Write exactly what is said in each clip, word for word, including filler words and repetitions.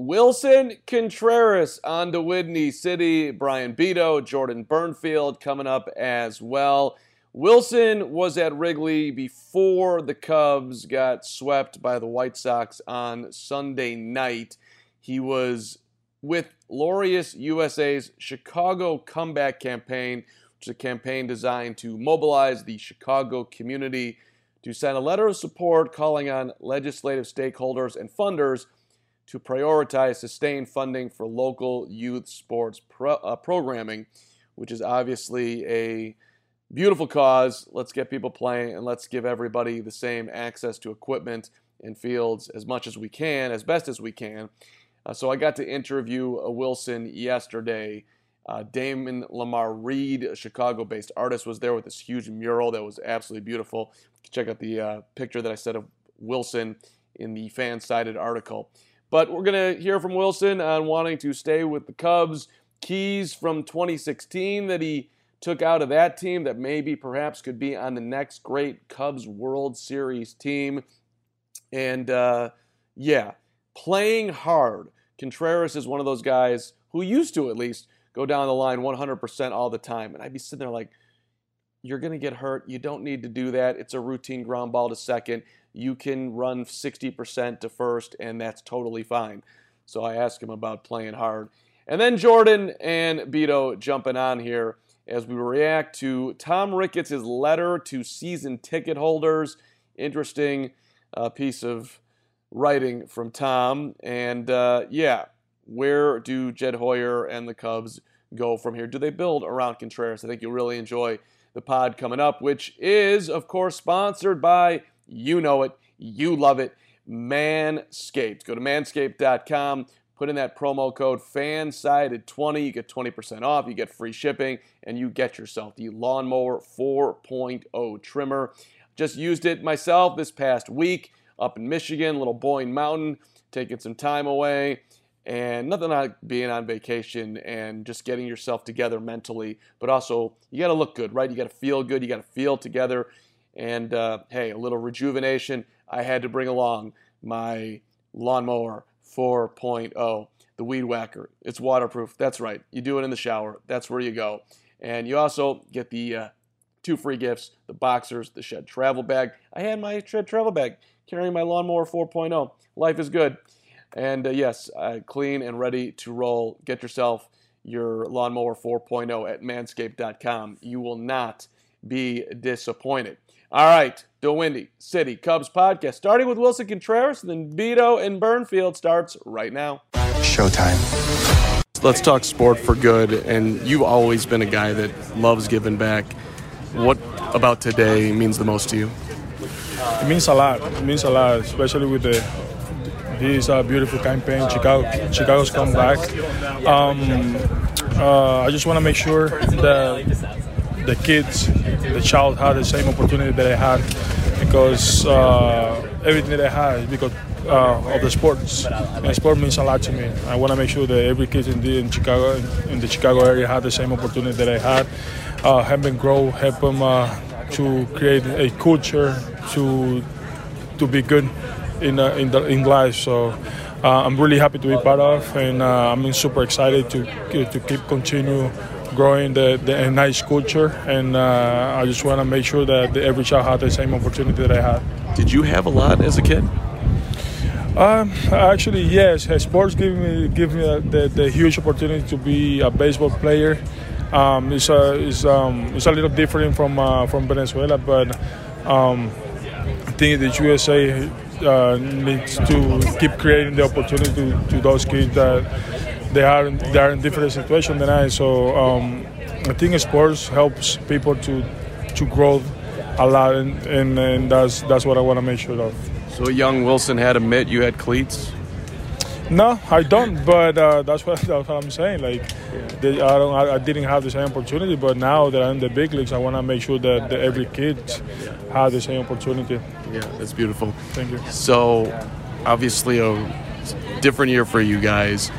Wilson Contreras on to Whitney City. Brian Beto, Jordan Bernfield coming up as well. Wilson was at Wrigley before the Cubs got swept by the White Sox on Sunday night. He was with Laureus U S A's Chicago Comeback Campaign, which is a campaign designed to mobilize the Chicago community to send a letter of support calling on legislative stakeholders and funders to prioritize sustained funding for local youth sports pro- uh, programming, which is obviously a beautiful cause. Let's get people playing, and let's give everybody the same access to equipment and fields as much as we can, as best as we can. Uh, so I got to interview uh, Wilson yesterday. Uh, Damon Lamar Reed, a Chicago-based artist, was there with this huge mural that was absolutely beautiful. Check out the uh, picture that I sent of Wilson in the fan-sided article. But we're going to hear from Wilson on wanting to stay with the Cubs. Keys from twenty sixteen that he took out of that team that maybe perhaps could be on the next great Cubs World Series team. And, uh, yeah, playing hard. Contreras is one of those guys who used to, at least, go down the line one hundred percent all the time. And I'd be sitting there like, you're going to get hurt. You don't need to do that. It's a routine ground ball to second. You can run sixty percent to first, and that's totally fine. So I asked him about playing hard. And then Jordan and Beto jumping on here as we react to Tom Ricketts' letter to season ticket holders. Interesting uh, piece of writing from Tom. And, uh, yeah, where do Jed Hoyer and the Cubs go from here? Do they build around Contreras? I think you'll really enjoy the pod coming up, which is, of course, sponsored by, you know it, you love it, Manscaped. Go to manscaped dot com, put in that promo code FANSIDED twenty, you get twenty percent off, you get free shipping, and you get yourself the Lawn Mower four point oh trimmer. Just used it myself this past week up in Michigan, little Boyne Mountain, taking some time away. And nothing like being on vacation and just getting yourself together mentally. But also, you got to look good, right? You got to feel good. You got to feel together. And, uh, hey, a little rejuvenation. I had to bring along my Lawn Mower four point oh, the weed whacker. It's waterproof. That's right. You do it in the shower. That's where you go. And you also get the uh, two free gifts, the boxers, the Shed Travel Bag. I had my Shed Travel Bag carrying my Lawn Mower four point oh. Life is good. And, uh, yes, uh, clean and ready to roll. Get yourself your Lawn Mower four point oh at manscaped dot com. You will not be disappointed. All right, DeWindy City Cubs podcast, starting with Wilson Contreras, and then Beto and Bernfield starts right now. Showtime. Let's talk sport for good, and you've always been a guy that loves giving back. What about today means the most to you? It means a lot. It means a lot, especially with the This uh, beautiful campaign, Chicago, Chicago's come back. Um, uh, I just want to make sure that the kids, the child, had the same opportunity that I had, because uh, everything that I had is because uh, of the sports. And sport means a lot to me. I want to make sure that every kid in, the, in Chicago, in the Chicago area, had the same opportunity that I had. Uh, help them grow, help them uh, to create a culture to to be good in uh, in the in life. So uh, I'm really happy to be part of, and uh, I'm super excited to to keep continue growing the, the a nice culture, and uh, I just want to make sure that every child had the same opportunity that I had. Did you have a lot as a kid? Um, actually, yes. Sports give me give me the, the huge opportunity to be a baseball player. Um, it's a it's um it's a little different from uh, from Venezuela, but um, I think the U S A uh, needs to keep creating the opportunity to, to those kids that they are they are in different situation than I. So um, I think sports helps people to to grow a lot, and, and, and that's that's what I want to make sure of. So young Wilson had a mitt. You had cleats? No, I don't. But uh, that's what that's what I'm saying. Like, yeah. they, I don't. I, I didn't have the same opportunity. But now that I'm in the big leagues, I want to make sure that, that every kid has the same opportunity. Yeah, that's beautiful. Thank you. So, obviously, a different year for you guys.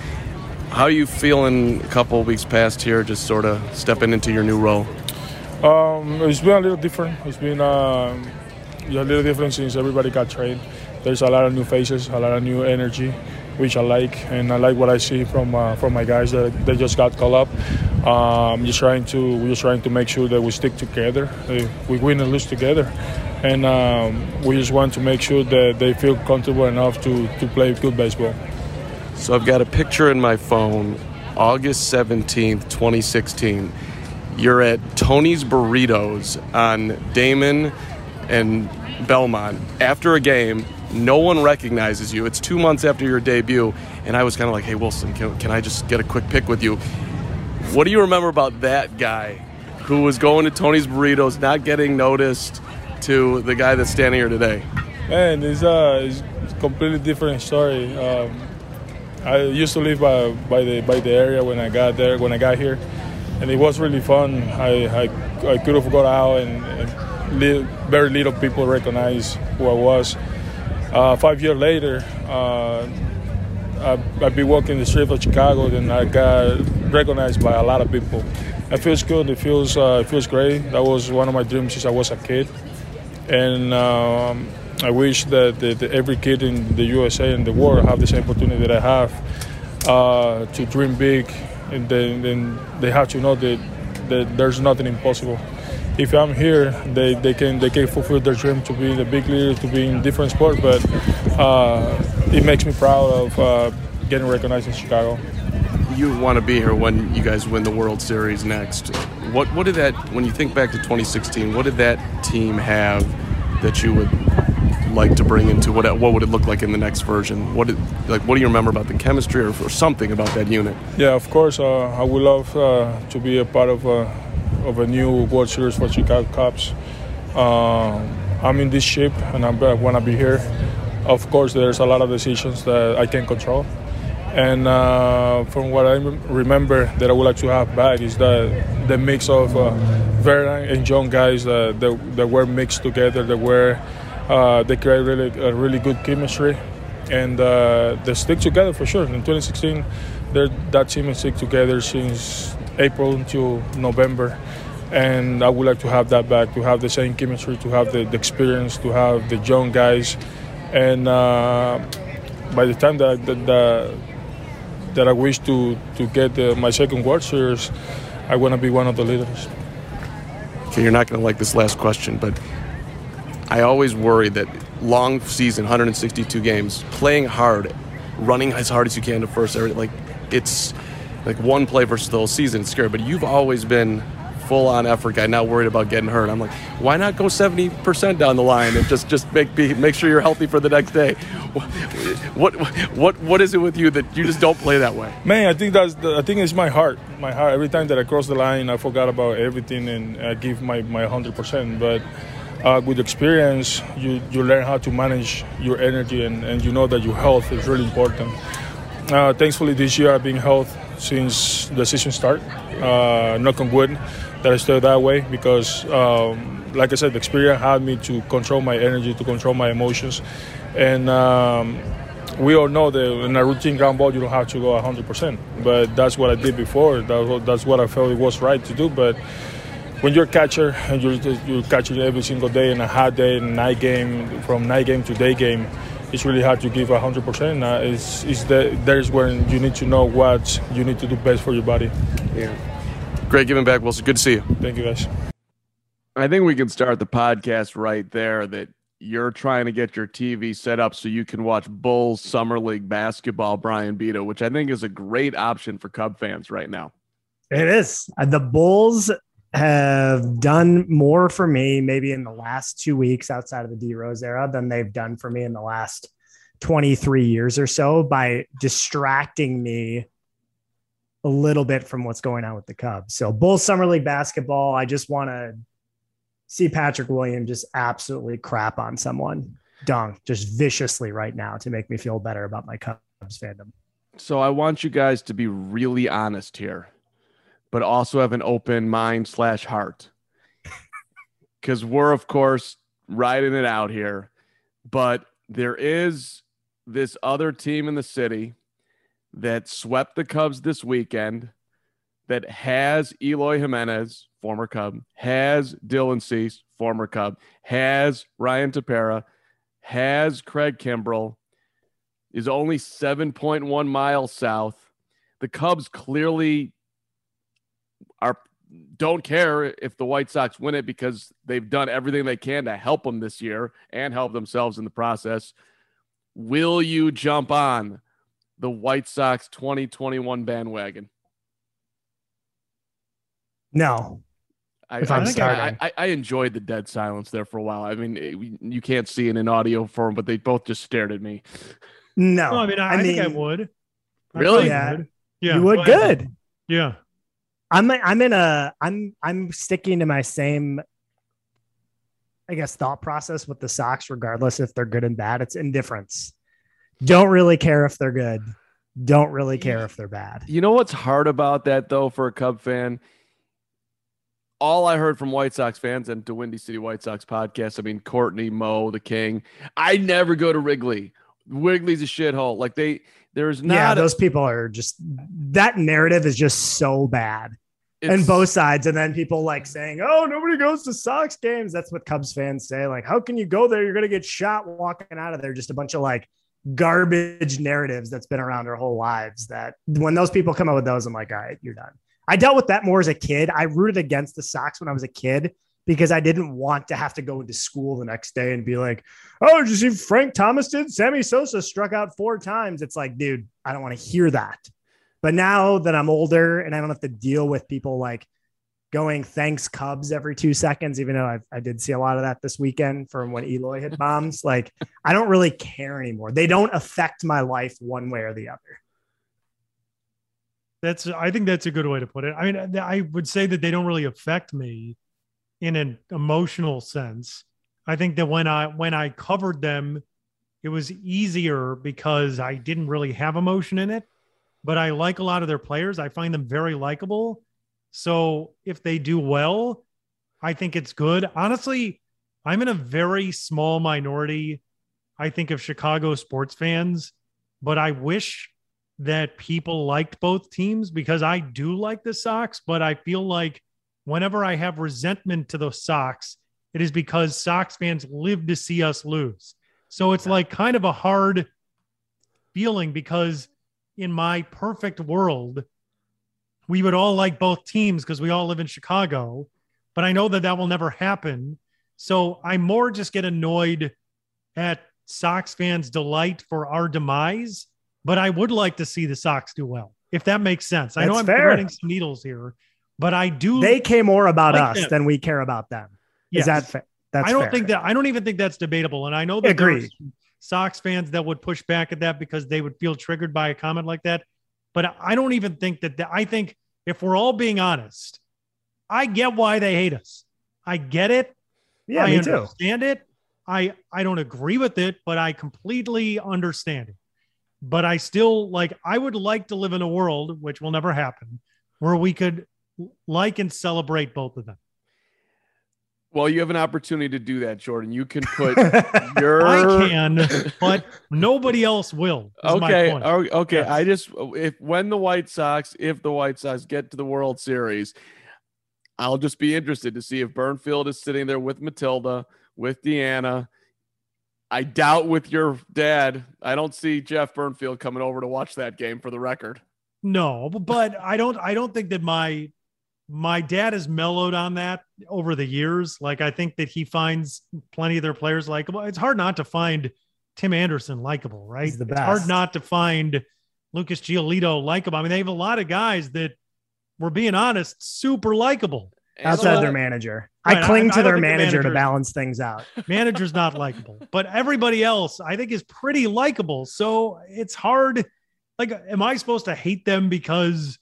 How are you feeling? A couple of weeks past here, just sort of stepping into your new role. Um, it's been a little different. It's been. Uh, A little different since everybody got trained. There's a lot of new faces, a lot of new energy, which I like, and I like what I see from uh, from my guys that they just got called up. Um, just trying to we're just trying to make sure that we stick together. We win and lose together, and um, we just want to make sure that they feel comfortable enough to to play good baseball. So I've got a picture in my phone, August seventeenth, twenty sixteen. You're at Tony's Burritos on Damon and Belmont. After a game, no one recognizes you. It's two months after your debut, and I was kind of like, hey, Wilson, can, can I just get a quick pic with you? What do you remember about that guy who was going to Tony's Burritos, not getting noticed, to the guy that's standing here today? Man, it's, uh, it's a completely different story. Um, I used to live by, by the by the area when I got there, when I got here, and it was really fun. I, I, I could have got out and, and Little, very little people recognize who I was. Uh, five years later, uh, I, I've been walking the streets of Chicago, and I got recognized by a lot of people. It feels good. It feels uh, it feels great. That was one of my dreams since I was a kid, and um, I wish that, that every kid in the U S A and the world have the same opportunity that I have uh, to dream big, and then, then they have to know that, that there's nothing impossible. If I'm here, they, they can they can fulfill their dream to be the big leader, to be in different sports. But uh, it makes me proud of uh, getting recognized in Chicago. You want to be here when you guys win the World Series next. What what did that, when you think back to twenty sixteen, what did that team have that you would like to bring into, what what would it look like in the next version? What did, like what do you remember about the chemistry or, or something about that unit? Yeah, of course, uh, I would love uh, to be a part of. Uh, of a new World Series for Chicago Cubs. Uh, I'm in this ship, and I'm, I want to be here. Of course, there's a lot of decisions that I can't control. And uh, from what I remember that I would like to have back is that the mix of uh, veteran and young guys uh, that, that were mixed together, that were, uh, they create really, a really good chemistry. And uh, they stick together for sure. In twenty sixteen, that team has stick together since April until November, and I would like to have that back, to have the same chemistry, to have the, the experience, to have the young guys, and uh, by the time that that, that, that I wish to, to get the, my second World Series, I want to be one of the leaders. Okay, you're not going to like this last question, but I always worry that long season, one hundred sixty-two games, playing hard, running as hard as you can to first, like it's like one play versus the whole season, it's scary, but you've always been full-on effort guy, not worried about getting hurt. I'm like, why not go seventy percent down the line and just, just make be, make sure you're healthy for the next day? What what what is it with you that you just don't play that way? Man, I think that's the, I think it's my heart. My heart. Every time that I cross the line, I forgot about everything and I give my, my one hundred percent. But uh, with experience, you, you learn how to manage your energy, and, and you know that your health is really important. Uh, thankfully, this year I've been healthy since the season started. Uh, knock on wood that I stayed that way because, um, like I said, the experience had me to control my energy, to control my emotions. And um, we all know that in a routine ground ball, you don't have to go one hundred percent. But that's what I did before. That, that's what I felt it was right to do. But when you're a catcher and you're, you're catching every single day, and a hot day and night game, from night game to day game, it's really hard to give one hundred percent. Uh, it's, it's the, there's when you need to know what you need to do best for your body. Yeah. Great giving back, Wilson. Good to see you. Thank you, guys. I think we can start the podcast right there, that you're trying to get your T V set up so you can watch Bulls Summer League basketball, Brian Beto, which I think is a great option for Cub fans right now. It is. The Bulls have done more for me maybe in the last two weeks outside of the D-Rose era than they've done for me in the last twenty-three years or so by distracting me a little bit from what's going on with the Cubs. So Bulls Summer League basketball, I just want to see Patrick Williams just absolutely crap on someone, dunk just viciously right now to make me feel better about my Cubs fandom. So I want you guys to be really honest here, but also have an open mind slash heart, because we're, of course, riding it out here. But there is this other team in the city that swept the Cubs this weekend that has Eloy Jimenez, former Cub, has Dylan Cease, former Cub, has Ryan Tepera, has Craig Kimbrell, is only seven point one miles south. The Cubs clearly Are, don't care if the White Sox win it because they've done everything they can to help them this year and help themselves in the process. Will you jump on the White Sox twenty twenty-one bandwagon? No. I, I'm I, I, I enjoyed the dead silence there for a while. I mean, it, you can't see it in audio form, but they both just stared at me. No. no I mean, I, I mean, think I would. Really? Yeah. yeah. You would? Good. Yeah. I'm I'm in a I'm I'm sticking to my same, I guess, thought process with the Sox, regardless if they're good and bad. It's indifference. Don't really care if they're good. Don't really care if they're bad. You know what's hard about that though for a Cub fan? All I heard from White Sox fans and to Windy City White Sox podcast, I mean Courtney, Mo, the King. I never go to Wrigley. Wrigley's a shithole. Like they there's not Yeah, those a, people are just that narrative is just so bad. And both sides. And then people like saying, oh, nobody goes to Sox games. That's what Cubs fans say. Like, how can you go there? You're gonna get shot walking out of there. Just a bunch of like garbage narratives that's been around our whole lives. That when those people come up with those, I'm like, all right, you're done. I dealt with that more as a kid. I rooted against the Sox when I was a kid, because I didn't want to have to go into school the next day and be like, oh, did you see Frank Thomas did? Sammy Sosa struck out four times. It's like, dude, I don't want to hear that. But now that I'm older and I don't have to deal with people like going thanks Cubs every two seconds, even though I've, I did see a lot of that this weekend from when Eloy hit bombs, like I don't really care anymore. They don't affect my life one way or the other. That's, I think that's a good way to put it. I mean, I would say that they don't really affect me in an emotional sense. I think that when I, when I covered them, it was easier because I didn't really have emotion in it, but I like a lot of their players. I find them very likable. So if they do well, I think it's good. Honestly, I'm in a very small minority, I think, of Chicago sports fans, but I wish that people liked both teams because I do like the Sox, but I feel like whenever I have resentment to the Sox, it is because Sox fans live to see us lose. So it's like kind of a hard feeling because in my perfect world, we would all like both teams because we all live in Chicago, but I know that that will never happen. So I more just get annoyed at Sox fans' delight for our demise, but I would like to see the Sox do well, if that makes sense. I That's know I'm fair. threading some needles here. But I do. They care more about like us them. than we care about them. Yes. Is that fair? That's I don't fair. think that. I don't even think that's debatable. And I know that there are Sox fans that would push back at that because they would feel triggered by a comment like that. But I don't even think that. The, I think if we're all being honest, I get why they hate us. I get it. Yeah, I me understand too. it. I I don't agree with it, but I completely understand it. But I still like. I would like to live in a world, which will never happen, where we could like and celebrate both of them. Well, you have an opportunity to do that, Jordan. You can put your... I can, but nobody else will. Okay. My point. Okay. Yes. I just, if when the White Sox, if the White Sox get to the World Series, I'll just be interested to see if Bernfield is sitting there with Matilda, with Deanna, I doubt with your dad, I don't see Jeff Bernfield coming over to watch that game, for the record. No, but I don't, I don't think that my, my dad has mellowed on that over the years. Like, I think that he finds plenty of their players likable. It's hard not to find Tim Anderson likable, right? He's the best. It's hard not to find Lucas Giolito likable. I mean, they have a lot of guys that, we're being honest, super likable. Outside so, their manager. Right, I cling I, to I their manager the to balance things out. Manager's not likable, but everybody else I think is pretty likable. So it's hard. Like, am I supposed to hate them because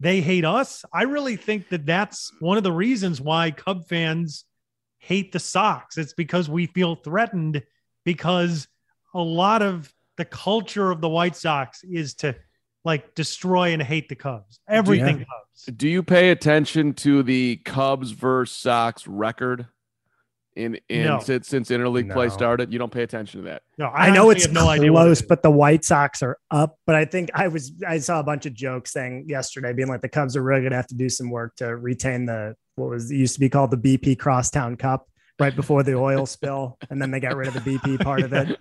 they hate us? I really think that that's one of the reasons why Cub fans hate the Sox. It's because we feel threatened, because a lot of the culture of the White Sox is to like destroy and hate the Cubs. Everything yeah. Cubs. Do you pay attention to the Cubs versus Sox record in, in no. since, since interleague no. play started? You don't pay attention to that. No, I, I know it's no close, idea what it is. But the White Sox are up. But I think I was, I saw a bunch of jokes saying yesterday, being like, the Cubs are really going to have to do some work to retain the, what was used to be called the B P Crosstown Cup right before the oil spill. And then they got rid of the B P part yeah. of it.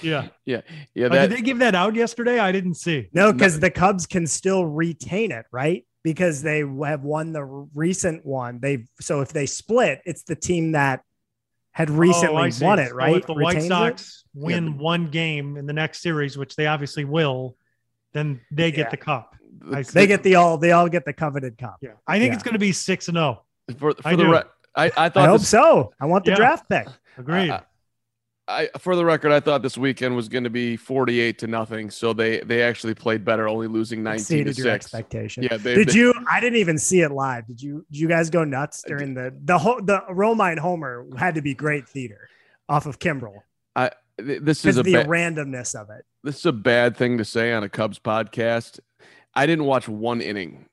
Yeah. Yeah. Yeah. That, oh, did they give that out yesterday? I didn't see. No, because no. the Cubs can still retain it, right? Because they have won the recent one. They So if they split, it's the team that had recently oh, won it, right? So if the Retains White Sox it? win yeah. one game in the next series, which they obviously will, then they get yeah. the cup. I they get the all, they all get the coveted cup. Yeah. I think yeah. it's going to be six and oh. For, for I the re- I, I thought I hope this, so. I want the yeah. draft pick. Agreed. Uh, I, for the record, I thought this weekend was going to be forty-eight to nothing. So they, they actually played better, only losing nineteen to six. Your expectation. Yeah. They, did they, you, I didn't even see it live. Did you, did you guys go nuts during the, the whole, the Romine homer had to be great theater off of Kimbrell. I, this is a the ba- randomness of it. This is a bad thing to say on a Cubs podcast. I didn't watch one inning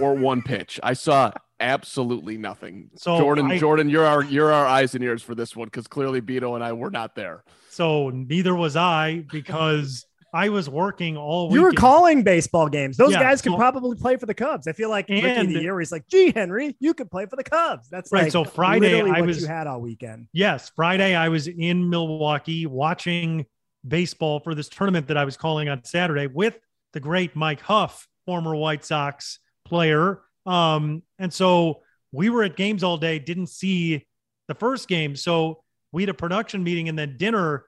or one pitch. I saw absolutely nothing. So Jordan, I, Jordan, you're our you're our eyes and ears for this one, because clearly Beto and I were not there. So neither was I, because I was working all week. You were calling baseball games. Those yeah, guys could so, probably play for the Cubs. I feel like and, Ricky of the year he's like, gee, Henry, you could play for the Cubs. That's right. Like so Friday I what was you had all weekend. Yes. Friday I was in Milwaukee watching baseball for this tournament that I was calling on Saturday with the great Mike Huff, former White Sox player. Um, and so we were at games all day, didn't see the first game. So we had a production meeting and then dinner,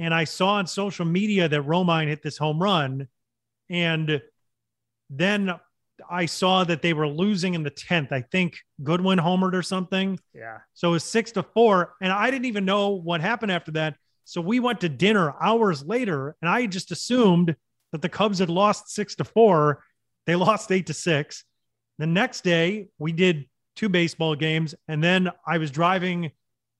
and I saw on social media that Romine hit this home run. And then I saw that they were losing in the tenth. I think Goodwin homered or something. Yeah. So it was six to four. And I didn't even know what happened after that. So we went to dinner hours later, and I just assumed that the Cubs had lost six to four. They lost eight to six. The next day we did two baseball games, and then I was driving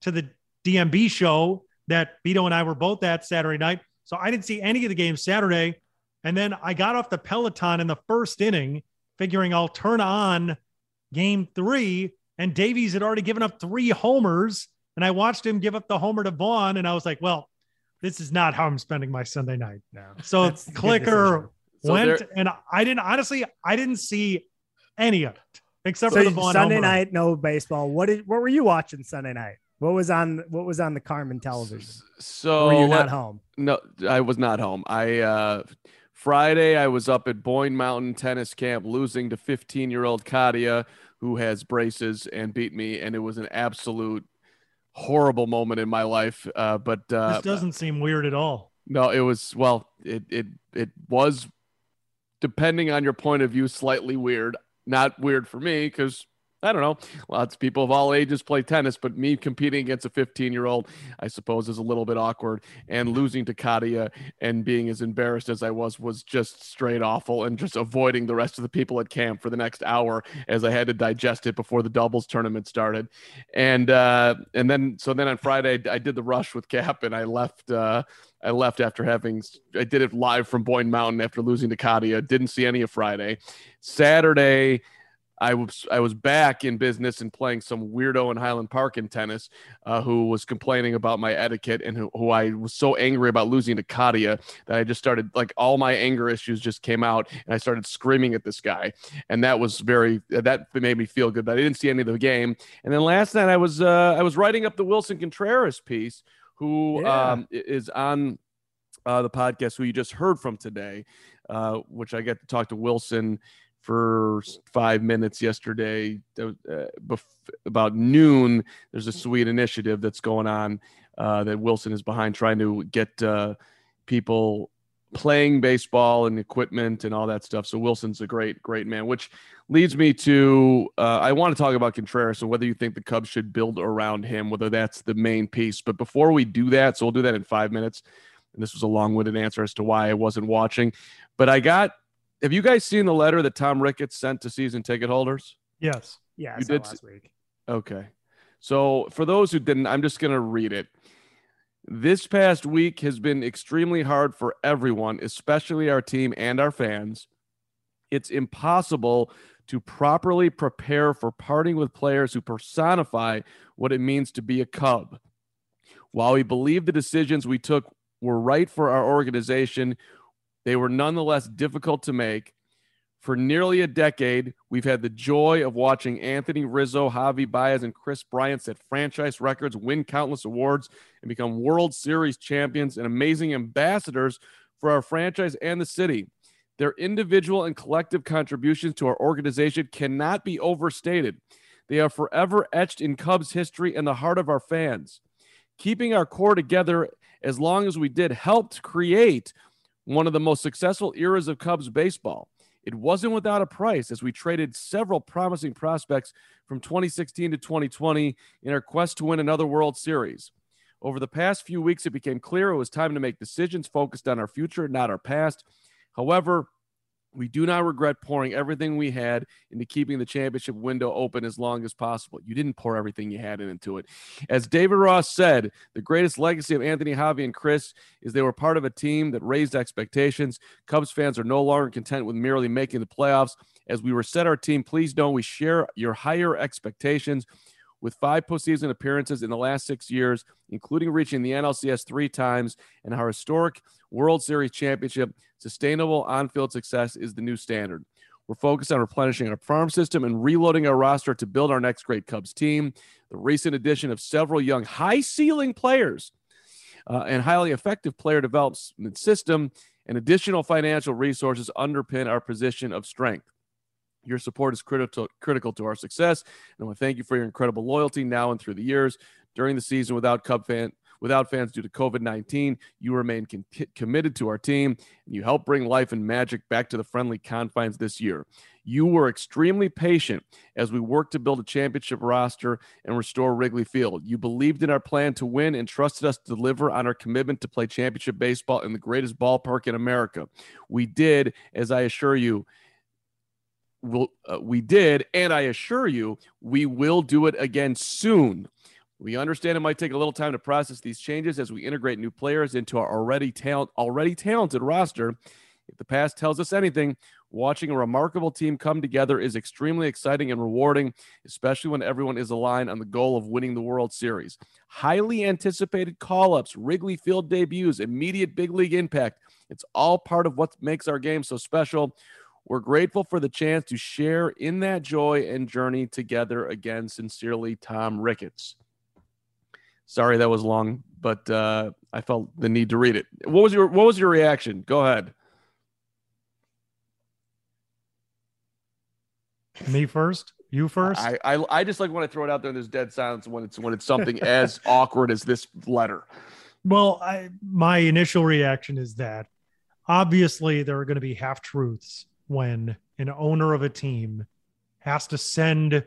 to the D M B show that Beto and I were both at Saturday night. So I didn't see any of the games Saturday. And then I got off the Peloton in the first inning, figuring I'll turn on game three, and Davies had already given up three homers, and I watched him give up the homer to Vaughn. And I was like, well, this is not how I'm spending my Sunday night now. So it's clicker so went there- and I didn't, honestly, I didn't see any of it, except so for the Vaughn Sunday homer. Night, no baseball. What did? What were you watching Sunday night? What was on? What was on the Carmen television? So were you let, not home? No, I was not home. I uh, Friday I was up at Boyne Mountain tennis camp, losing to fifteen-year-old Katia, who has braces and beat me, and it was an absolute horrible moment in my life. Uh, but uh, this doesn't seem weird at all. No, it was. Well, it it it was, depending on your point of view, slightly weird. Not weird for me, because I don't know, lots of people of all ages play tennis, but me competing against a fifteen-year-old, I suppose, is a little bit awkward. And losing to Katia and being as embarrassed as I was was just straight awful, and just avoiding the rest of the people at camp for the next hour as I had to digest it before the doubles tournament started. And uh, and then so then on Friday, I did the rush with Cap, and I left uh, I left after having I did it live from Boyne Mountain after losing to Katia. Didn't see any of Friday. Saturday, I was I was back in business and playing some weirdo in Highland Park in tennis, uh, who was complaining about my etiquette, and who, who I was so angry about losing to Katia that I just started, like, all my anger issues just came out, and I started screaming at this guy, and that was very that made me feel good. But I didn't see any of the game. And then last night I was uh, I was writing up the Wilson Contreras piece, who yeah. um, is on uh, the podcast, who you just heard from today, uh, which I got to talk to Wilson for five minutes yesterday uh, bef- about noon. There's a sweet initiative that's going on uh, that Wilson is behind, trying to get uh, people playing baseball and equipment and all that stuff. So Wilson's a great, great man, which leads me to, uh, I want to talk about Contreras and whether you think the Cubs should build around him, whether that's the main piece. But before we do that, so we'll do that in five minutes. And this was a long-winded answer as to why I wasn't watching, but I got, have you guys seen the letter that Tom Ricketts sent to season ticket holders? Yes. Yeah. I you saw did last week. Okay. So for those who didn't, I'm just going to read it. "This past week has been extremely hard for everyone, especially our team and our fans. It's impossible to properly prepare for parting with players who personify what it means to be a Cub. While we believe the decisions we took were right for our organization, they were nonetheless difficult to make. For nearly a decade, we've had the joy of watching Anthony Rizzo, Javi Baez, and Chris Bryant set franchise records, win countless awards, and become World Series champions and amazing ambassadors for our franchise and the city. Their individual and collective contributions to our organization cannot be overstated. They are forever etched in Cubs history and the heart of our fans. Keeping our core together as long as we did helped create one of the most successful eras of Cubs baseball. It wasn't without a price, as we traded several promising prospects from twenty sixteen to twenty twenty in our quest to win another World Series. Over the past few weeks, it became clear it was time to make decisions focused on our future, not our past. However, we do not regret pouring everything we had into keeping the championship window open as long as possible." You didn't pour everything you had into it. "As David Ross said, the greatest legacy of Anthony, Javi, and Chris is they were part of a team that raised expectations. Cubs fans are no longer content with merely making the playoffs. As we reset our team, please know we share your higher expectations. With five postseason appearances in the last six years, including reaching the N L C S three times, and our historic World Series championship, sustainable on-field success is the new standard. We're focused on replenishing our farm system and reloading our roster to build our next great Cubs team. The recent addition of several young high-ceiling players uh, and highly effective player development system and additional financial resources underpin our position of strength. Your support is critical critical to our success, and I want to thank you for your incredible loyalty now and through the years. During the season without Cub fan, without fans due to covid nineteen, you remain con- committed to our team, and you helped bring life and magic back to the friendly confines this year. You were extremely patient as we worked to build a championship roster and restore Wrigley Field. You believed in our plan to win and trusted us to deliver on our commitment to play championship baseball in the greatest ballpark in America. We did, as I assure you, We'll, uh, we did, and I assure you, we will do it again soon. We understand it might take a little time to process these changes as we integrate new players into our already talent, already talented roster. If the past tells us anything, watching a remarkable team come together is extremely exciting and rewarding, especially when everyone is aligned on the goal of winning the World Series. Highly anticipated call-ups, Wrigley Field debuts, immediate big league impact. It's all part of what makes our game so special. We're grateful for the chance to share in that joy and journey together again. Sincerely, Tom Ricketts." Sorry that was long, but uh, I felt the need to read it. What was your What was your reaction? Go ahead. Me first. You first. I I, I just like when I throw it out there. There's dead silence when it's when it's something as awkward as this letter. Well, I, my initial reaction is that obviously there are going to be half truths when an owner of a team has to send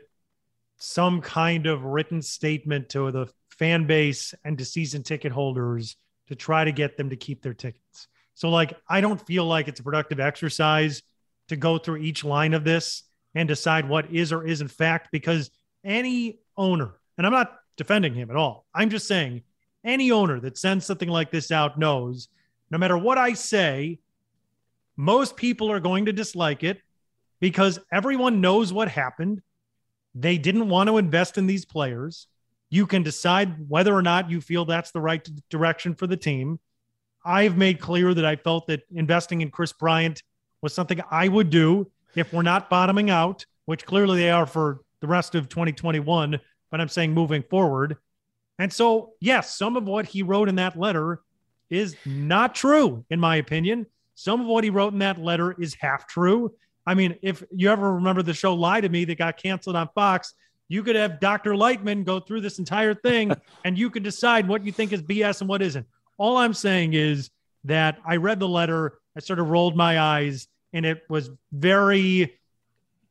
some kind of written statement to the fan base and to season ticket holders to try to get them to keep their tickets. So like, I don't feel like it's a productive exercise to go through each line of this and decide what is or isn't fact, because any owner, and I'm not defending him at all, I'm just saying any owner that sends something like this out knows no matter what I say, most people are going to dislike it because everyone knows what happened. They didn't want to invest in these players. You can decide whether or not you feel that's the right direction for the team. I've made clear that I felt that investing in Chris Bryant was something I would do if we're not bottoming out, which clearly they are for the rest of twenty twenty-one, but I'm saying moving forward. And so, yes, some of what he wrote in that letter is not true, in my opinion. Some of what he wrote in that letter is half true. I mean, if you ever remember the show Lie to Me that got canceled on Fox, you could have Doctor Lightman go through this entire thing and you could decide what you think is B S and what isn't. All I'm saying is that I read the letter, I sort of rolled my eyes, and it was very,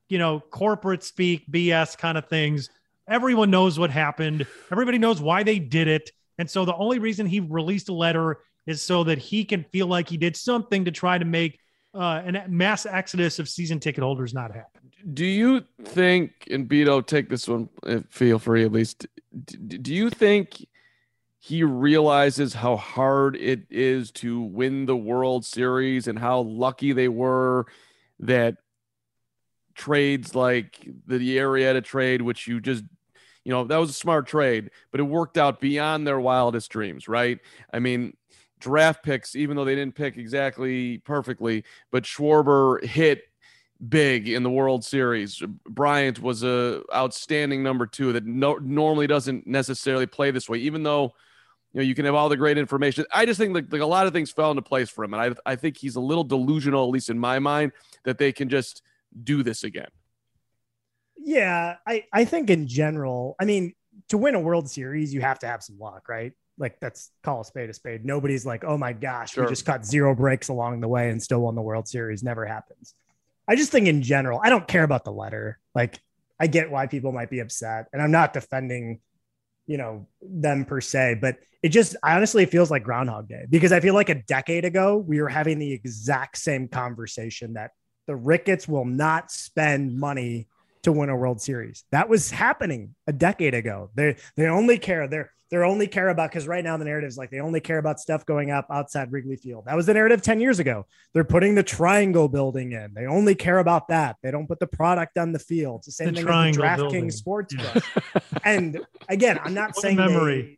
you know, corporate speak, B S kind of things. Everyone knows what happened. Everybody knows why they did it. And so the only reason he released a letter is so that he can feel like he did something to try to make uh, a mass exodus of season ticket holders not happen. Do you think, and Beto, take this one, feel free at least, do you think he realizes how hard it is to win the World Series and how lucky they were that trades like the Arrieta trade, which you just, you know, that was a smart trade, but it worked out beyond their wildest dreams, right? I mean, draft picks, even though they didn't pick exactly perfectly, but Schwarber hit big in the World Series. Bryant was a outstanding number two that no, normally doesn't necessarily play this way, even though, you know, you can have all the great information. I just think like, like a lot of things fell into place for him. And I I think he's a little delusional, at least in my mind, that they can just do this again. Yeah. I, I think in general, I mean, to win a World Series, you have to have some luck, right? Like that's call a spade a spade. Nobody's like, oh my gosh, sure, we just caught zero breaks along the way and still won the World Series. Never happens. I just think in general, I don't care about the letter. Like I get why people might be upset and I'm not defending, you know, them per se, but it just, I honestly, it feels like Groundhog Day because I feel like a decade ago, we were having the exact same conversation that the Ricketts will not spend money to win a World Series. That was happening a decade ago. They they only care. They're they only care about, because right now the narrative is like they only care about stuff going up outside Wrigley Field. That was the narrative ten years ago. They're putting the triangle building in. They only care about that. They don't put the product on the field. It's the same the thing as the DraftKings Sportsbook. And again, I'm not what saying memory. They,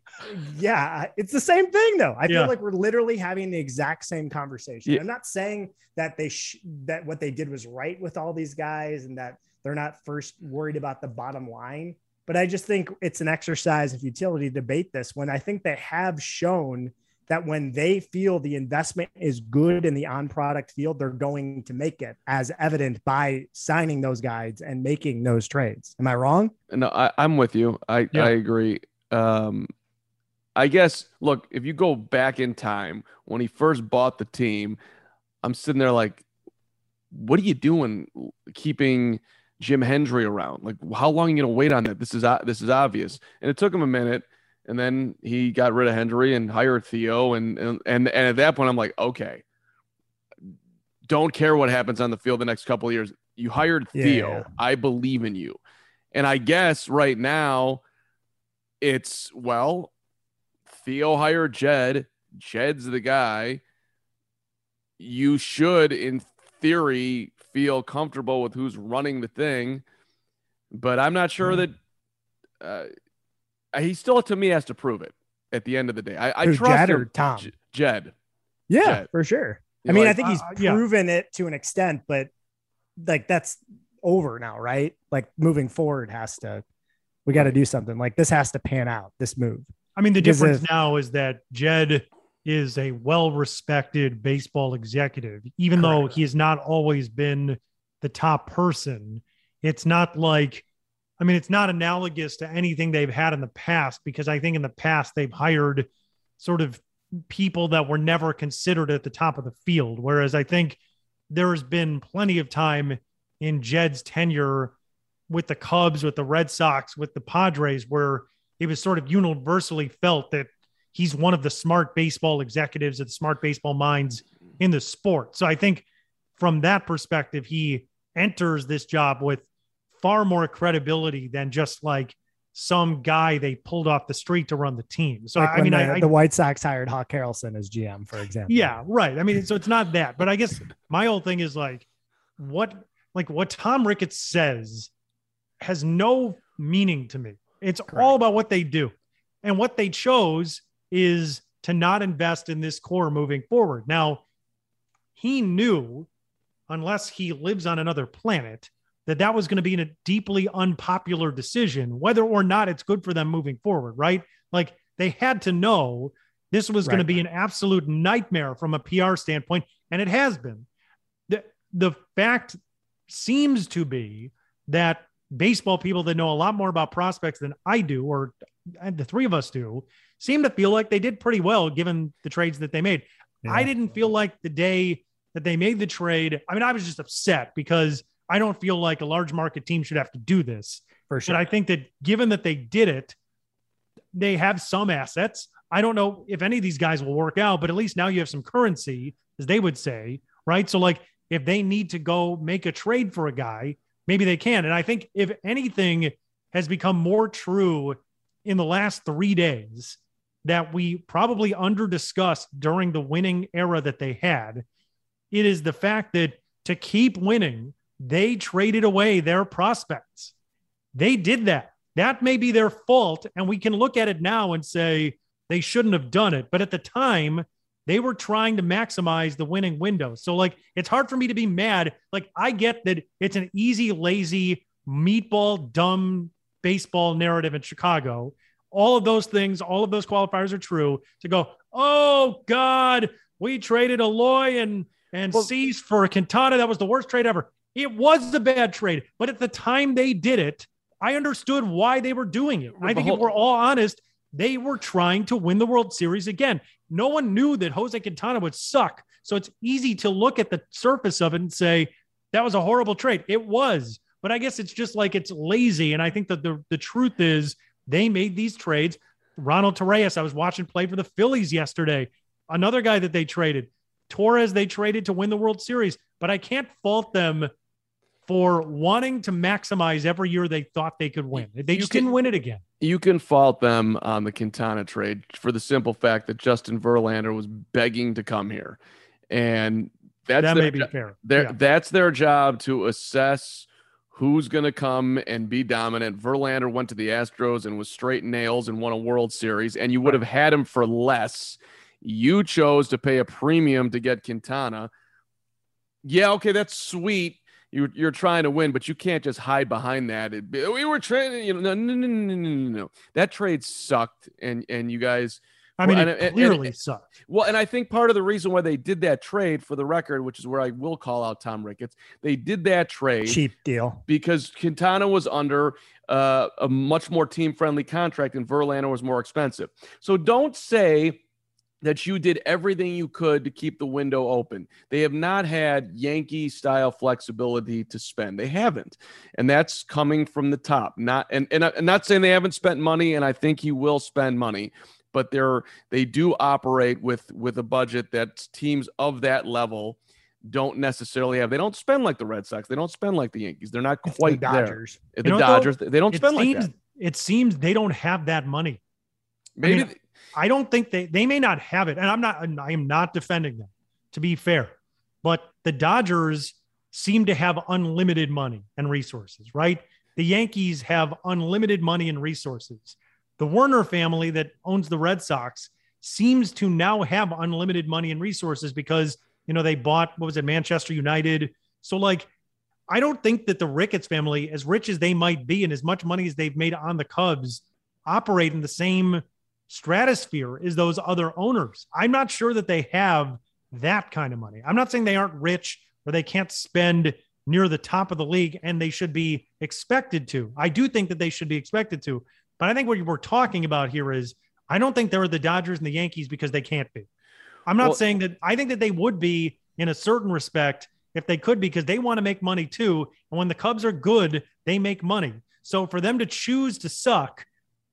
yeah, it's the same thing though. I yeah. feel like we're literally having the exact same conversation. Yeah. I'm not saying that they sh- that what they did was right with all these guys and that they're not first worried about the bottom line, but I just think it's an exercise in futility to debate this when I think they have shown that when they feel the investment is good in the on-product field, they're going to make it as evident by signing those guys and making those trades. Am I wrong? No, I, I'm with you. I, yeah. I agree. Um, I guess, look, if you go back in time, when he first bought the team, I'm sitting there like, what are you doing keeping – Jim Hendry around? Like, how long are you gonna wait on that? This is uh, this is obvious, and it took him a minute, and then he got rid of Hendry and hired Theo, and and and, and at that point, I'm like, okay, don't care what happens on the field the next couple of years. You hired yeah. Theo, I believe in you, and I guess right now, it's well, Theo hired Jed, Jed's the guy. You should, in theory, feel comfortable with who's running the thing, but I'm not sure that uh, he still, to me, has to prove it at the end of the day. I, I trust Jed or Tom J- Jed. Yeah, Jed. For sure. You I mean, like, I think he's uh, proven yeah. it to an extent, but like that's over now, right? Like moving forward has to, we got to do something like this has to pan out this move. I mean, the difference if, now is that Jed is a well-respected baseball executive, even Correct. though he has not always been the top person. It's not like, I mean, it's not analogous to anything they've had in the past, because I think in the past they've hired sort of people that were never considered at the top of the field. Whereas I think there's been plenty of time in Jed's tenure with the Cubs, with the Red Sox, with the Padres, where it was sort of universally felt that he's one of the smart baseball executives and smart baseball minds in the sport. So I think from that perspective, he enters this job with far more credibility than just like some guy they pulled off the street to run the team. So like I mean, the, I, the White Sox hired Hawk Harrelson as G M, for example. Yeah, right. I mean, so it's not that, but I guess my whole thing is like what, like what Tom Ricketts says has no meaning to me. It's Correct. all about what they do, and what they chose is to not invest in this core moving forward. Now, he knew, unless he lives on another planet, that that was going to be a deeply unpopular decision, whether or not it's good for them moving forward, right? Like, they had to know this was right. going to be an absolute nightmare from a P R standpoint, and it has been. The, the fact seems to be that baseball people that know a lot more about prospects than I do, or the three of us do, seem to feel like they did pretty well given the trades that they made. Yeah. I didn't feel like the day that they made the trade. I mean, I was just upset because I don't feel like a large market team should have to do this. For sure. But I think that given that they did it, they have some assets. I don't know if any of these guys will work out, but at least now you have some currency, as they would say, right? So like, if they need to go make a trade for a guy, maybe they can. And I think if anything has become more true in the last three days that we probably under discussed during the winning era that they had, it is the fact that to keep winning, they traded away their prospects. They did that. That may be their fault. And we can look at it now and say they shouldn't have done it. But at the time, they were trying to maximize the winning window. So like, it's hard for me to be mad. Like, I get that it's an easy, lazy, meatball, dumb baseball narrative in Chicago. All of those things, all of those qualifiers are true to go, oh God, we traded Eloy and, and well, Cease for Quintana. That was the worst trade ever. It was a bad trade, but at the time they did it, I understood why they were doing it. I think if we're all honest, they were trying to win the World Series again. No one knew that Jose Quintana would suck. So it's easy to look at the surface of it and say, that was a horrible trade. It was, but I guess it's just like, it's lazy. And I think that the, the truth is they made these trades. Ronald Torres, I was watching play for the Phillies yesterday. Another guy that they traded. Torres, they traded to win the World Series, but I can't fault them for wanting to maximize every year they thought they could win. They just didn't win it again. You can fault them on the Quintana trade for the simple fact that Justin Verlander was begging to come here. And that's that their, may be fair. Their, yeah. That's their job to assess who's going to come and be dominant. Verlander went to the Astros and was straight nails and won a World Series, and you would have had him for less. You chose to pay a premium to get Quintana. Yeah, okay, that's sweet. You're, you're trying to win, but you can't just hide behind that. It, we were trading, you know, no, no, no, no, no, no. That trade sucked, and and you guys. I mean, well, it and, clearly and, and, sucked. Well, and I think part of the reason why they did that trade, for the record, which is where I will call out Tom Ricketts, they did that trade. Cheap deal. Because Quintana was under uh, a much more team-friendly contract, and Verlander was more expensive. So don't say that you did everything you could to keep the window open. They have not had Yankee style flexibility to spend. They haven't. And that's coming from the top. Not, and, and I'm not saying they haven't spent money, and I think he will spend money, but they're, they do operate with, with a budget that teams of that level don't necessarily have. They don't spend like the Red Sox. They don't spend like the Yankees. They're not quite the Dodgers. there. The Dodgers, they don't spend like that. It seems they don't have that money. Maybe I mean, I don't think they, they may not have it. And I'm not, I am not defending them, to be fair, but the Dodgers seem to have unlimited money and resources, right? The Yankees have unlimited money and resources. The Werner family that owns the Red Sox seems to now have unlimited money and resources because, you know, they bought, what was it? Manchester United. So like, I don't think that the Ricketts family, as rich as they might be and as much money as they've made on the Cubs, operate in the same stratosphere is those other owners. I'm not sure that they have that kind of money. I'm not saying they aren't rich or they can't spend near the top of the league, and they should be expected to. I do think that they should be expected to, but I think what we're talking about here is I don't think they're the Dodgers and the Yankees because they can't be. I'm not well, saying that. I think that they would be in a certain respect if they could, because they want to make money too. And when the Cubs are good, they make money. So for them to choose to suck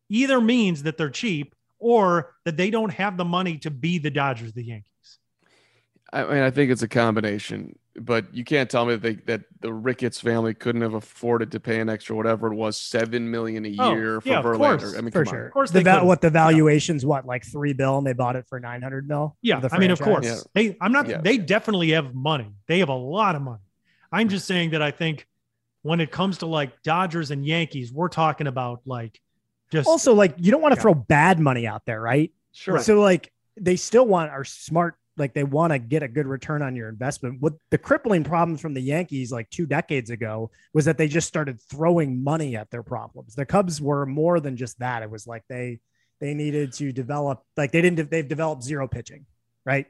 either means that they're cheap or that they don't have the money to be the Dodgers, the Yankees. I mean, I think it's a combination, but you can't tell me that, they, that the Ricketts family couldn't have afforded to pay an extra, whatever it was, seven million dollars a oh, year for yeah, Verlander. Of course, I mean, for come sure. on. Of course the va- what the valuation's, yeah. what, like three bill, and they bought it for nine hundred mil? Yeah, I mean, of course. Yeah. They, I'm not, yeah. they definitely have money. They have a lot of money. I'm just saying that I think when it comes to like Dodgers and Yankees, we're talking about like, Just, also, like, you don't want to yeah. throw bad money out there, right? Sure. So, like, they still want are smart. Like, they want to get a good return on your investment. What the crippling problem from the Yankees, like, two decades ago was that they just started throwing money at their problems. The Cubs were more than just that. It was like they they needed to develop, like they didn't, they've developed zero pitching, right?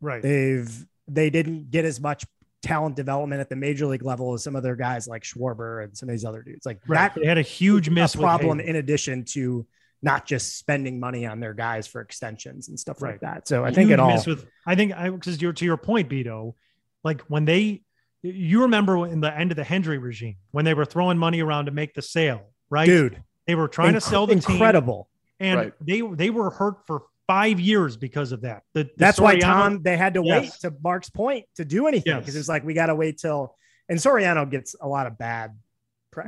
Right. They've, they didn't get as much talent development at the major league level as some other guys like Schwarber and some of these other dudes. Like right. that, they had a huge miss a problem in addition to not just spending money on their guys for extensions and stuff right. like that. So I huge think it all, with, I think I, cause you're to your point, Beto, like when they, you remember in the end of the Hendry regime, when they were throwing money around to make the sale, right? Dude, they were trying inc- to sell the incredible. Team and right. they, they were hurt for five years because of that. The, the That's Soriano, why Tom, they had to yes. wait to Mark's point to do anything. Yes. Cause it's like, we got to wait till, and Soriano gets a lot of bad.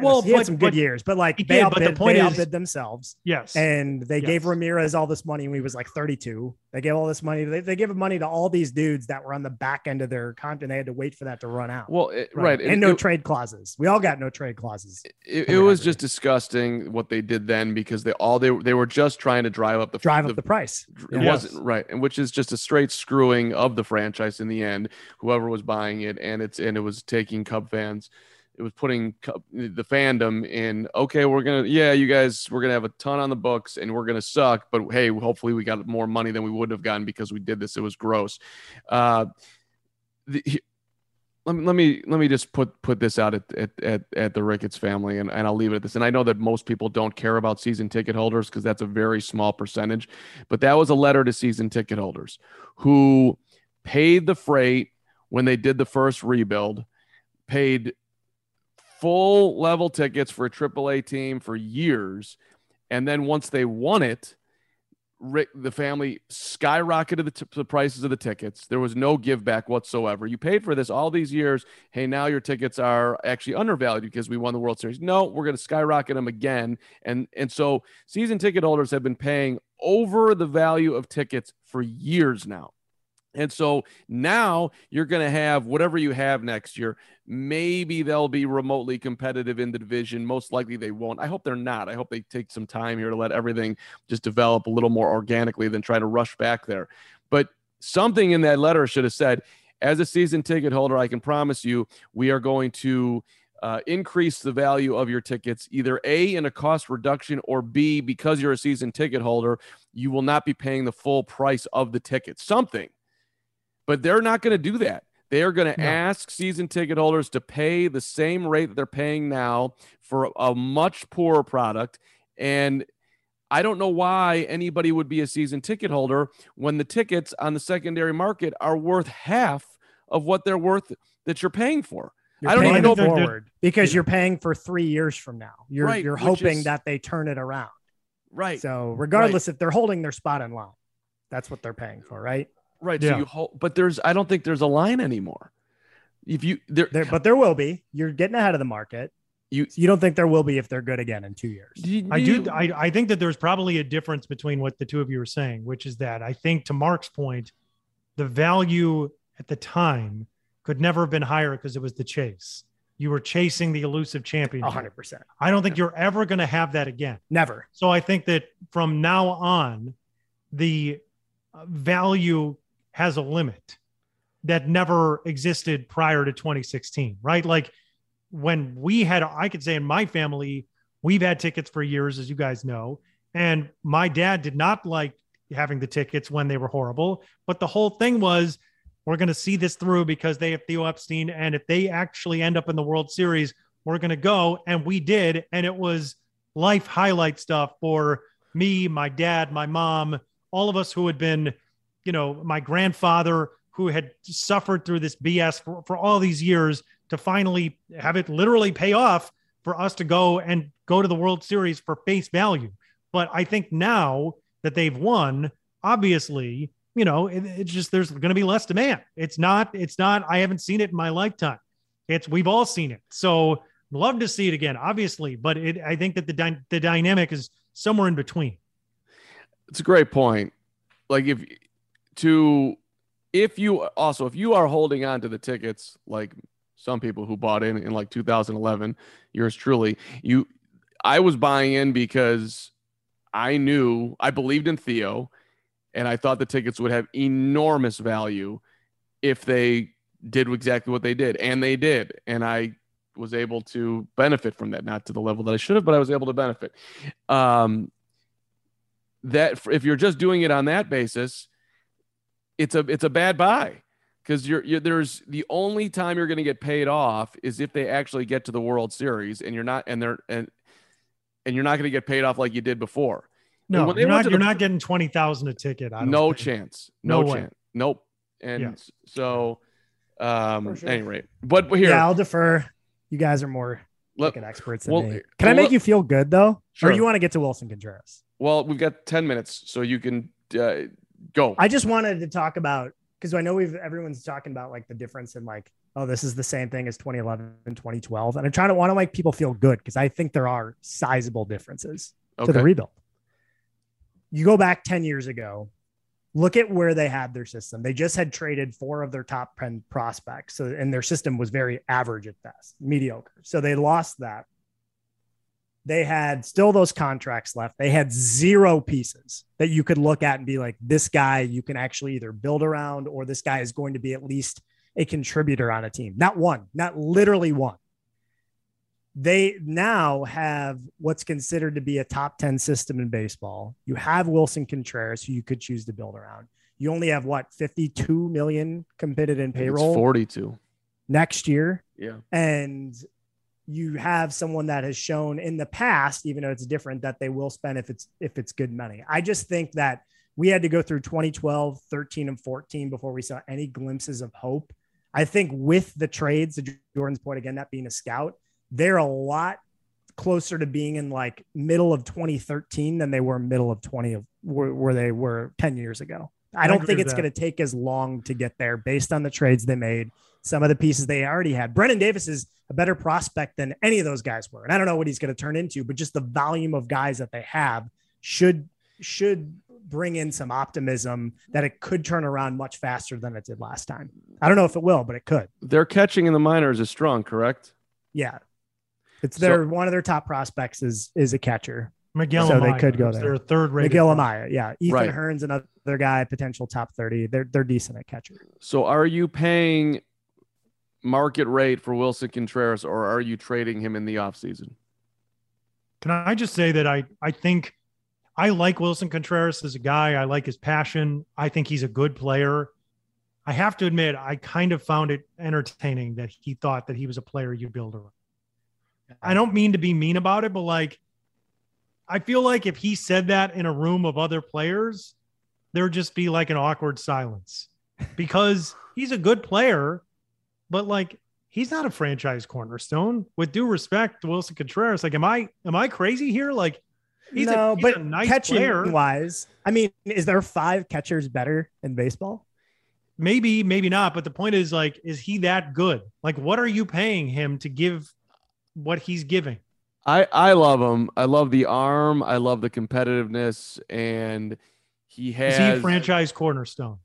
Well, he but, had some good years, but like they, did, outbid, but the point they is, outbid themselves. Yes. And they yes. gave Ramirez all this money when he was like thirty-two. They gave all this money. They, they gave money to all these dudes that were on the back end of their contract. They had to wait for that to run out. Well, it, right. right. And it, no it, trade clauses. We all got no trade clauses. It, it was just disgusting what they did then, because they all, they, they were just trying to drive up the drive the, up the price. It yes. wasn't right. And which is just a straight screwing of the franchise in the end, whoever was buying it. And it's, and it was taking Cub fans. It was putting the fandom in, okay, we're going to, yeah, you guys, we're going to have a ton on the books and we're going to suck, but hey, hopefully we got more money than we would have gotten because we did this. It was gross. Uh, the, he, let me, let me, let me just put, put this out at, at, at, at the Ricketts family, and, and I'll leave it at this. And I know that most people don't care about season ticket holders because that's a very small percentage, but that was a letter to season ticket holders who paid the freight when they did the first rebuild, paid full level tickets for a triple A team for years. And then once they won it, Rick, the family skyrocketed the, t- the prices of the tickets. There was no give back whatsoever. You paid for this all these years. Hey, now your tickets are actually undervalued because we won the World Series. No, we're going to skyrocket them again. And, and so season ticket holders have been paying over the value of tickets for years now. And so now you're going to have whatever you have next year. Maybe they'll be remotely competitive in the division. Most likely they won't. I hope they're not. I hope they take some time here to let everything just develop a little more organically than try to rush back there. But something in that letter should have said, as a season ticket holder, I can promise you we are going to uh, increase the value of your tickets, either A, in a cost reduction, or B, because you're a season ticket holder, you will not be paying the full price of the ticket. Something. But they're not going to do that. They are going to no. ask season ticket holders to pay the same rate that they're paying now for a much poorer product. And I don't know why anybody would be a season ticket holder when the tickets on the secondary market are worth half of what they're worth that you're paying for. You're I don't even know forward because yeah. you're paying for three years from now. You're right, you're hoping is, that they turn it around. Right. So regardless, right. if they're holding their spot in line, that's what they're paying for, right? Right. Yeah. So you hold, but there's, I don't think there's a line anymore. If you there, there, but there will be, you're getting ahead of the market. You, you don't think there will be if they're good again in two years. You, I do. I, I think that there's probably a difference between what the two of you are saying, which is that I think to Mark's point, the value at the time could never have been higher because it was the chase. You were chasing the elusive championship. one hundred percent. I don't think yeah. you're ever going to have that again. Never. So I think that from now on, the value has a limit that never existed prior to twenty sixteen, right? Like when we had, I could say in my family, we've had tickets for years, as you guys know, and my dad did not like having the tickets when they were horrible, but the whole thing was, we're going to see this through because they have Theo Epstein. And if they actually end up in the World Series, we're going to go. And we did. And it was life highlight stuff for me, my dad, my mom, all of us who had been, you know, my grandfather who had suffered through this B S for, for all these years to finally have it literally pay off for us to go and go to the World Series for face value. But I think now that they've won, obviously, you know, it, it's just, there's going to be less demand. It's not, it's not, I haven't seen it in my lifetime. It's, we've all seen it. So love to see it again, obviously, but it, I think that the dy- the dynamic is somewhere in between. It's a great point. Like if, To if you also, if you are holding on to the tickets, like some people who bought in in like two thousand eleven, yours truly, you, I was buying in because I knew I believed in Theo and I thought the tickets would have enormous value if they did exactly what they did. And they did. And I was able to benefit from that, not to the level that I should have, but I was able to benefit. Um, that if you're just doing it on that basis, it's a it's a bad buy, because you're, you're there's the only time you're going to get paid off is if they actually get to the World Series, and you're not and they're and and you're not going to get paid off like you did before. No, you're not, the, you're not getting twenty thousand a ticket. I don't no think. chance. No, no chance. Nope. And yeah. so um sure. anyway, but here yeah, I'll defer. You guys are more Look, like experts. Than well, me. Can well, I make you feel good though? Sure. Or you want to get to Wilson Contreras? Well, we've got ten minutes, so you can uh, go. I just wanted to talk about, because I know we've everyone's talking about like the difference in like, oh, this is the same thing as twenty eleven and twenty twelve. And I'm trying to want to make people feel good, because I think there are sizable differences okay. to the rebuild. You go back ten years ago, look at where they had their system. They just had traded four of their top ten prospects. So, and their system was very average at best, mediocre. So they lost that. They had still those contracts left. They had zero pieces that you could look at and be like, this guy you can actually either build around, or this guy is going to be at least a contributor on a team. Not one, not literally one. They now have what's considered to be a top ten system in baseball. You have Wilson Contreras, who you could choose to build around. You only have what, fifty-two million committed in payroll? It's forty-two next year. Yeah. And you have someone that has shown in the past, even though it's different, that they will spend if it's, if it's good money. I just think that we had to go through twenty twelve, thirteen and fourteen before we saw any glimpses of hope. I think with the trades, to Jordan's point, again, that being a scout, they're a lot closer to being in like middle of twenty thirteen than they were middle of twenty of where, where they were ten years ago. I, I don't think it's going to take as long to get there based on the trades they made. Some of the pieces they already had. Brennan Davis is a better prospect than any of those guys were. And I don't know what he's going to turn into, but just the volume of guys that they have should, should bring in some optimism that it could turn around much faster than it did last time. I don't know if it will, but it could. Their catching in the minors is strong, correct? Yeah. It's their so, one of their top prospects is is a catcher. Miguel so Amaya, they could go there. Their third rated Miguel Amaya, yeah. Ethan right. Hearn's another guy, potential top thirty. They're they're decent at catcher. So are you paying market rate for Wilson Contreras, or are you trading him in the offseason? Can I just say that I I think I like Wilson Contreras as a guy. I like his passion. I think he's a good player. I have to admit, I kind of found it entertaining that he thought that he was a player you build around. I don't mean to be mean about it, but like, I feel like if he said that in a room of other players, there'd just be like an awkward silence, because he's a good player, but like, he's not a franchise cornerstone. With due respect to Wilson Contreras, like, am I, am I crazy here? Like, he's, no, a, he's but a nice catching player wise. I mean, is there five catchers better in baseball? Maybe, maybe not. But the point is like, is he that good? Like, what are you paying him to give what he's giving? I, I love him. I love the arm. I love the competitiveness. And he has... Is he a franchise cornerstone?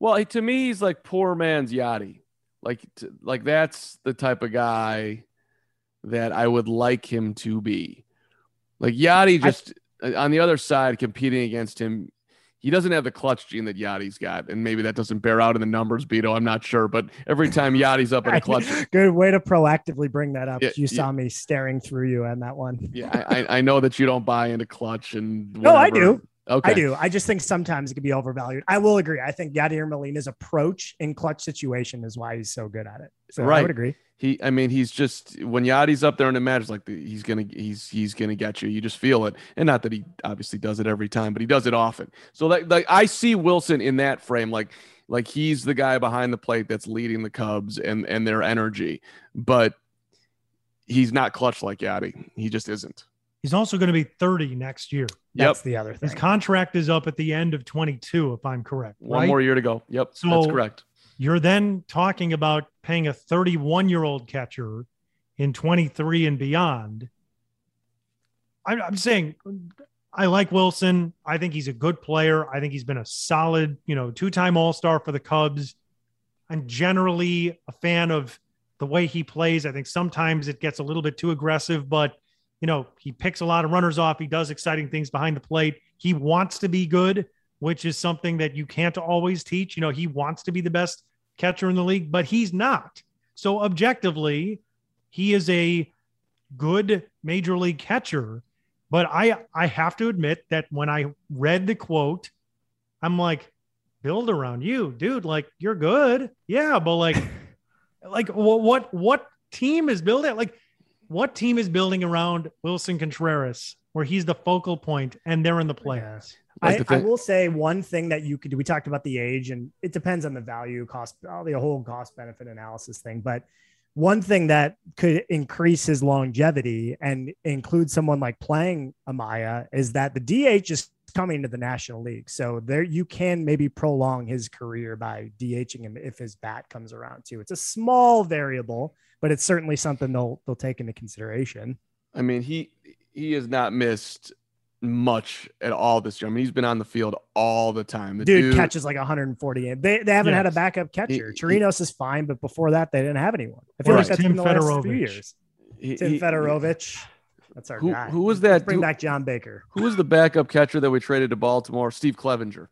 Well, to me, he's like poor man's Yachty. Like, like that's the type of guy that I would like him to be. Like Yachty just, I, on the other side, competing against him, he doesn't have the clutch gene that Yachty's got, and maybe that doesn't bear out in the numbers, Beto. I'm not sure, but every time Yachty's up in a clutch, good way to proactively bring that up. Yeah, you yeah. saw me staring through you on that one. yeah, I, I know that you don't buy into clutch and whatever. No, I do. Okay, I do. I just think sometimes it can be overvalued. I will agree. I think Yadier Molina's approach in clutch situation is why he's so good at it. So right. I would agree. He, I mean, he's just when Yachty's up there in the match, like the, he's gonna, he's he's gonna get you. You just feel it, and not that he obviously does it every time, but he does it often. So like, like I see Wilson in that frame, like like he's the guy behind the plate that's leading the Cubs and and their energy, but he's not clutch like Yachty. He just isn't. He's also going to be thirty next year. That's yep. the other thing. His contract is up at the end of twenty-two, if I'm correct. One right? more year to go. Yep, so that's correct. You're then talking about paying a thirty-one-year-old catcher in twenty-three and beyond. I'm, I'm saying I like Wilson. I think he's a good player. I think he's been a solid, you know, two-time All-Star for the Cubs. I'm generally a fan of the way he plays. I think sometimes it gets a little bit too aggressive, but, you know, he picks a lot of runners off. He does exciting things behind the plate. He wants to be good, which is something that you can't always teach. You know, he wants to be the best catcher in the league, but he's not. So objectively, he is a good major league catcher, But I, I have to admit that when I read the quote, I'm like, build around you, dude. Like, you're good. Yeah. But like, like what, what team is building? Like what team is building around Wilson Contreras where he's the focal point and they're in the playoffs? I, I will say one thing that you could do. We talked about the age, and it depends on the value cost, the whole cost benefit analysis thing. But one thing that could increase his longevity and include someone like playing Amaya is that the D H is coming to the National League. So there you can maybe prolong his career by DHing him if his bat comes around too. It's a small variable, but it's certainly something they'll they'll take into consideration. I mean, he he has not missed much at all this year. I mean, he's been on the field all the time. The dude, dude catches like one forty. They they haven't yes. had a backup catcher. He, Chirinos he, is fine, but before that, they didn't have anyone. I feel right. like that's Tim been the Fedorovich. Last few years. He, Tim he, Fedorovich. That's our who, guy. Who was that? Let's bring who, back John Baker. Who was the backup catcher that we traded to Baltimore? Steve Clevenger,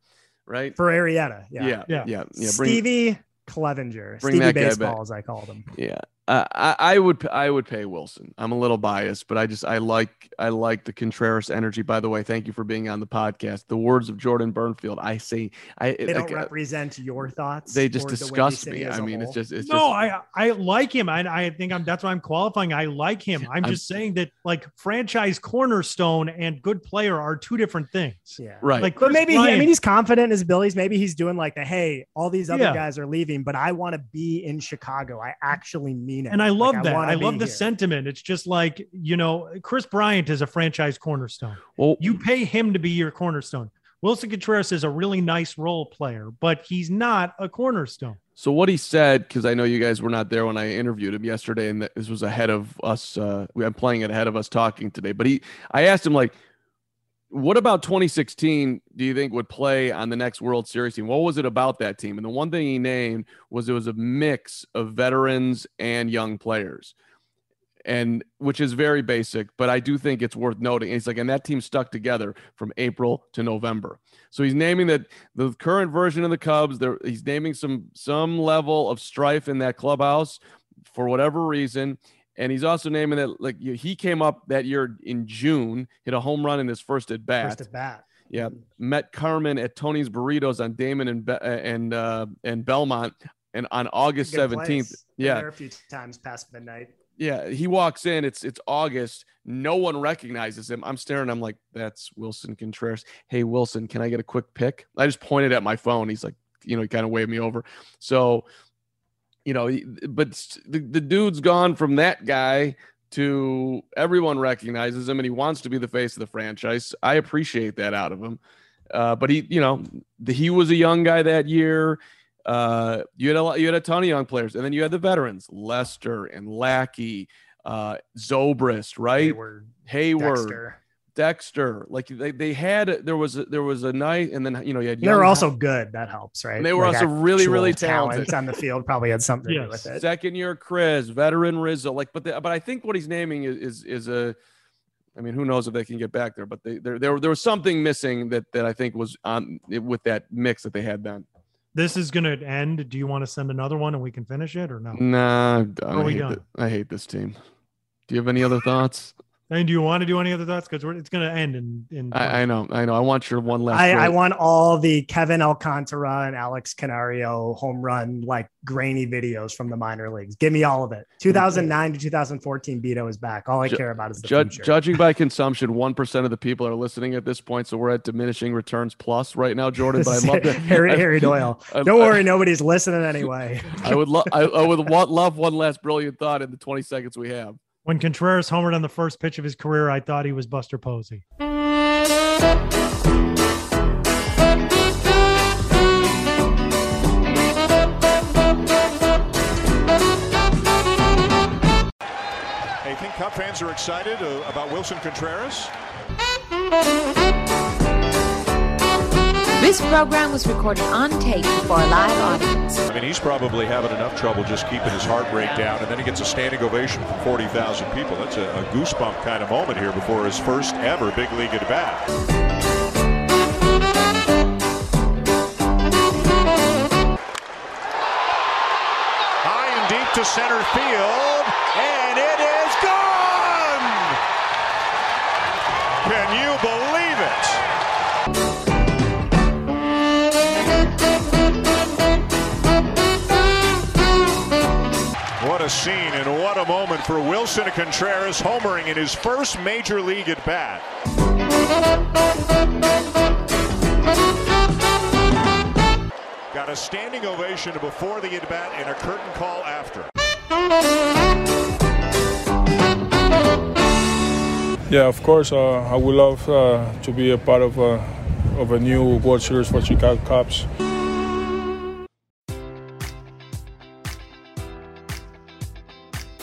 right? For Arrieta. Yeah. Yeah. Yeah. yeah, yeah. Bring, Stevie Clevenger. Bring Stevie that Baseball, guy as I called him. Yeah. Uh, I, I would I would pay Wilson. I'm a little biased, but I just I like I like the Contreras energy. By the way, thank you for being on the podcast. The words of Jordan Bernfield, I say I they don't like, represent your thoughts. They just disgust me. I mean, it's just it's no. Just, I I like him. I I think I'm that's why I'm qualifying. I like him. I'm, I'm just saying that like franchise cornerstone and good player are two different things. Yeah, right. Like, but maybe he, I mean he's confident in his abilities. Maybe he's doing like the hey, all these other yeah. guys are leaving, but I want to be in Chicago. I actually mean. It. And I love like, that. I, I love the here. sentiment. It's just like, you know, Chris Bryant is a franchise cornerstone. Well, you pay him to be your cornerstone. Wilson Contreras is a really nice role player, but he's not a cornerstone. So what he said, because I know you guys were not there when I interviewed him yesterday, and this was ahead of us. Uh, I'm playing it ahead of us talking today. But he, I asked him, like, what about twenty sixteen do you think would play on the next World Series team? What was it about that team? And the one thing he named was it was a mix of veterans and young players, and which is very basic, but I do think it's worth noting. And he's like, and that team stuck together from April to November. So he's naming that the current version of the Cubs, there he's naming some, some level of strife in that clubhouse for whatever reason. And he's also naming that, like, he came up that year in June, hit a home run in his first at bat. First at bat. Yeah. Met Carmen at Tony's Burritos on Damon and Be- and uh, and Belmont, and on August seventeenth. Yeah. There a few times past midnight. Yeah. He walks in. It's it's August. No one recognizes him. I'm staring. I'm like, that's Wilson Contreras. Hey, Wilson, can I get a quick pic? I just pointed at my phone. He's like, you know, he kind of waved me over. So. You know, but the, the dude's gone from that guy to everyone recognizes him, and he wants to be the face of the franchise. I appreciate that out of him. Uh, but he, you know, the, he was a young guy that year. Uh, you had a lot, you had a ton of young players, and then you had the veterans, Lester and Lackey, uh, Zobrist, right? Hayward, Hayward Dexter. Dexter, like they, they had, there was, a, there was a night, and then, you know, you had, they were also good. That helps. Right. And they were like also really, really talented on the field. Probably had something yes. to do with it. Second year, Chris, veteran Rizzo, like, but, the, but I think what he's naming is, is, is a, I mean, who knows if they can get back there, but they, there, there, there was something missing that, that I think was on with that mix that they had then. This is going to end. Do you want to send another one and we can finish it or no? Nah, I, hate, the, I hate this team. Do you have any other thoughts? And do you want to do any other thoughts? Because it's going to end in. in I, I know, I know. I want your one last. I, I want all the Kevin Alcantara and Alex Canario home run like grainy videos from the minor leagues. Give me all of it. two thousand nine to two thousand fourteen, Beto is back. All I Ju- care about is the judge, future. Judging by consumption, one percent of the people are listening at this point, so we're at diminishing returns plus right now, Jordan. But I love that Harry, I, Harry Doyle. I, Don't I, worry, I, nobody's listening anyway. I would love. I, I would want, love one last brilliant thought in the twenty seconds we have. When Contreras homered on the first pitch of his career, I thought he was Buster Posey. Hey, think Cub fans are excited uh, about Wilson Contreras? This program was recorded on tape for a live audience. I mean, he's probably having enough trouble just keeping his heart rate down, and then he gets a standing ovation from forty thousand people. That's a, a goosebump kind of moment here before his first ever big league at bat. High and deep to center field, and it is gone! Can you believe it? What a scene and what a moment for Wilson Contreras, homering in his first major league at bat. Got a standing ovation before the at bat and a curtain call after. Yeah, of course. Uh, I would love uh, to be a part of a, of a new World Series for Chicago Cubs.